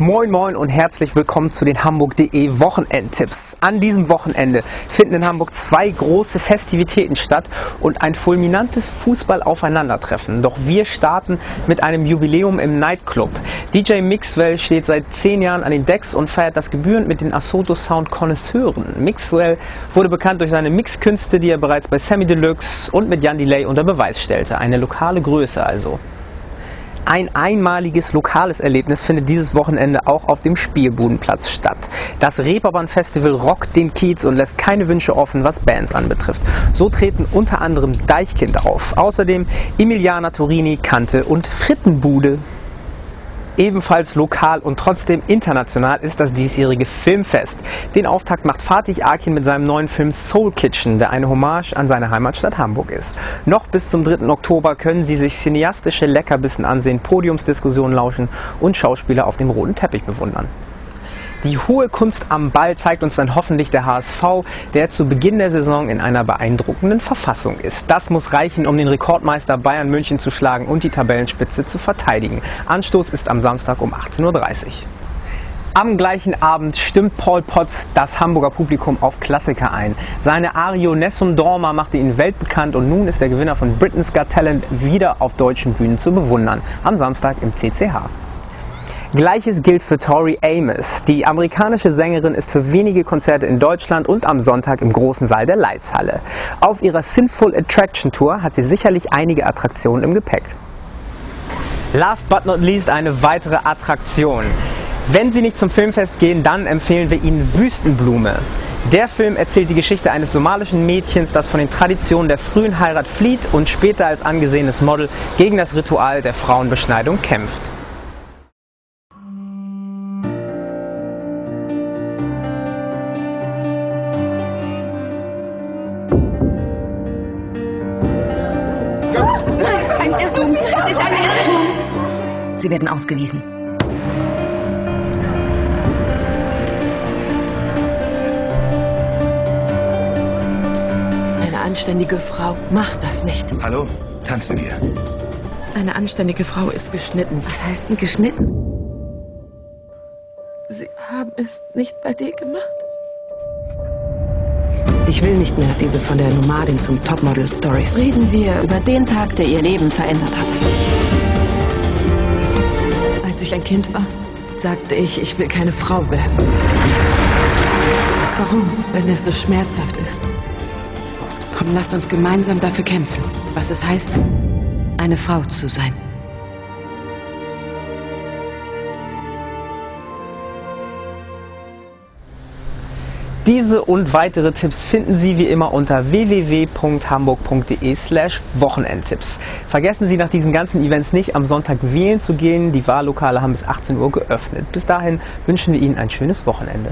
Moin Moin und herzlich willkommen zu den hamburg.de Wochenendtipps. An diesem Wochenende finden in Hamburg zwei große Festivitäten statt und ein fulminantes Fußball-Aufeinandertreffen. Doch wir starten mit einem Jubiläum im Nightclub. DJ Mixwell steht seit 10 Jahren an den Decks und feiert das gebührend mit den Asoto Sound Connoisseuren. Mixwell wurde bekannt durch seine Mixkünste, die er bereits bei Sammy Deluxe und mit Jan Delay unter Beweis stellte. Eine lokale Größe also. Ein einmaliges lokales Erlebnis findet dieses Wochenende auch auf dem Spielbudenplatz statt. Das Reeperbahnfestival rockt den Kiez und lässt keine Wünsche offen, was Bands anbetrifft. So treten unter anderem Deichkind auf, außerdem Emiliana Torini, Kante und Frittenbude. Ebenfalls lokal und trotzdem international ist das diesjährige Filmfest. Den Auftakt macht Fatih Akin mit seinem neuen Film Soul Kitchen, der eine Hommage an seine Heimatstadt Hamburg ist. Noch bis zum 3. Oktober können Sie sich cineastische Leckerbissen ansehen, Podiumsdiskussionen lauschen und Schauspieler auf dem roten Teppich bewundern. Die hohe Kunst am Ball zeigt uns dann hoffentlich der HSV, der zu Beginn der Saison in einer beeindruckenden Verfassung ist. Das muss reichen, um den Rekordmeister Bayern München zu schlagen und die Tabellenspitze zu verteidigen. Anstoß ist am Samstag um 18:30 Uhr. Am gleichen Abend stimmt Paul Potts das Hamburger Publikum auf Klassiker ein. Seine Ario Nessun Dorma machte ihn weltbekannt und nun ist der Gewinner von Britain's Got Talent wieder auf deutschen Bühnen zu bewundern. Am Samstag im CCH. Gleiches gilt für Tori Amos. Die amerikanische Sängerin ist für wenige Konzerte in Deutschland und am Sonntag im großen Saal der Laeiszhalle. Auf ihrer Sinful Attraction Tour hat sie sicherlich einige Attraktionen im Gepäck. Last but not least eine weitere Attraktion. Wenn Sie nicht zum Filmfest gehen, dann empfehlen wir Ihnen Wüstenblume. Der Film erzählt die Geschichte eines somalischen Mädchens, das von den Traditionen der frühen Heirat flieht und später als angesehenes Model gegen das Ritual der Frauenbeschneidung kämpft. Es ist ein Irrtum. Sie werden ausgewiesen. Eine anständige Frau macht das nicht. Hallo, tanzen wir. Eine anständige Frau ist geschnitten. Was heißt denn geschnitten? Sie haben es nicht bei dir gemacht. Ich will nicht mehr diese von der Nomadin zum Topmodel-Stories. Reden wir über den Tag, der ihr Leben verändert hat. Als ich ein Kind war, sagte ich, ich will keine Frau werden. Warum, wenn es so schmerzhaft ist? Komm, lasst uns gemeinsam dafür kämpfen, was es heißt, eine Frau zu sein. Diese und weitere Tipps finden Sie wie immer unter www.hamburg.de/Wochenendtipps. Vergessen Sie nach diesen ganzen Events nicht, am Sonntag wählen zu gehen. Die Wahllokale haben bis 18 Uhr geöffnet. Bis dahin wünschen wir Ihnen ein schönes Wochenende.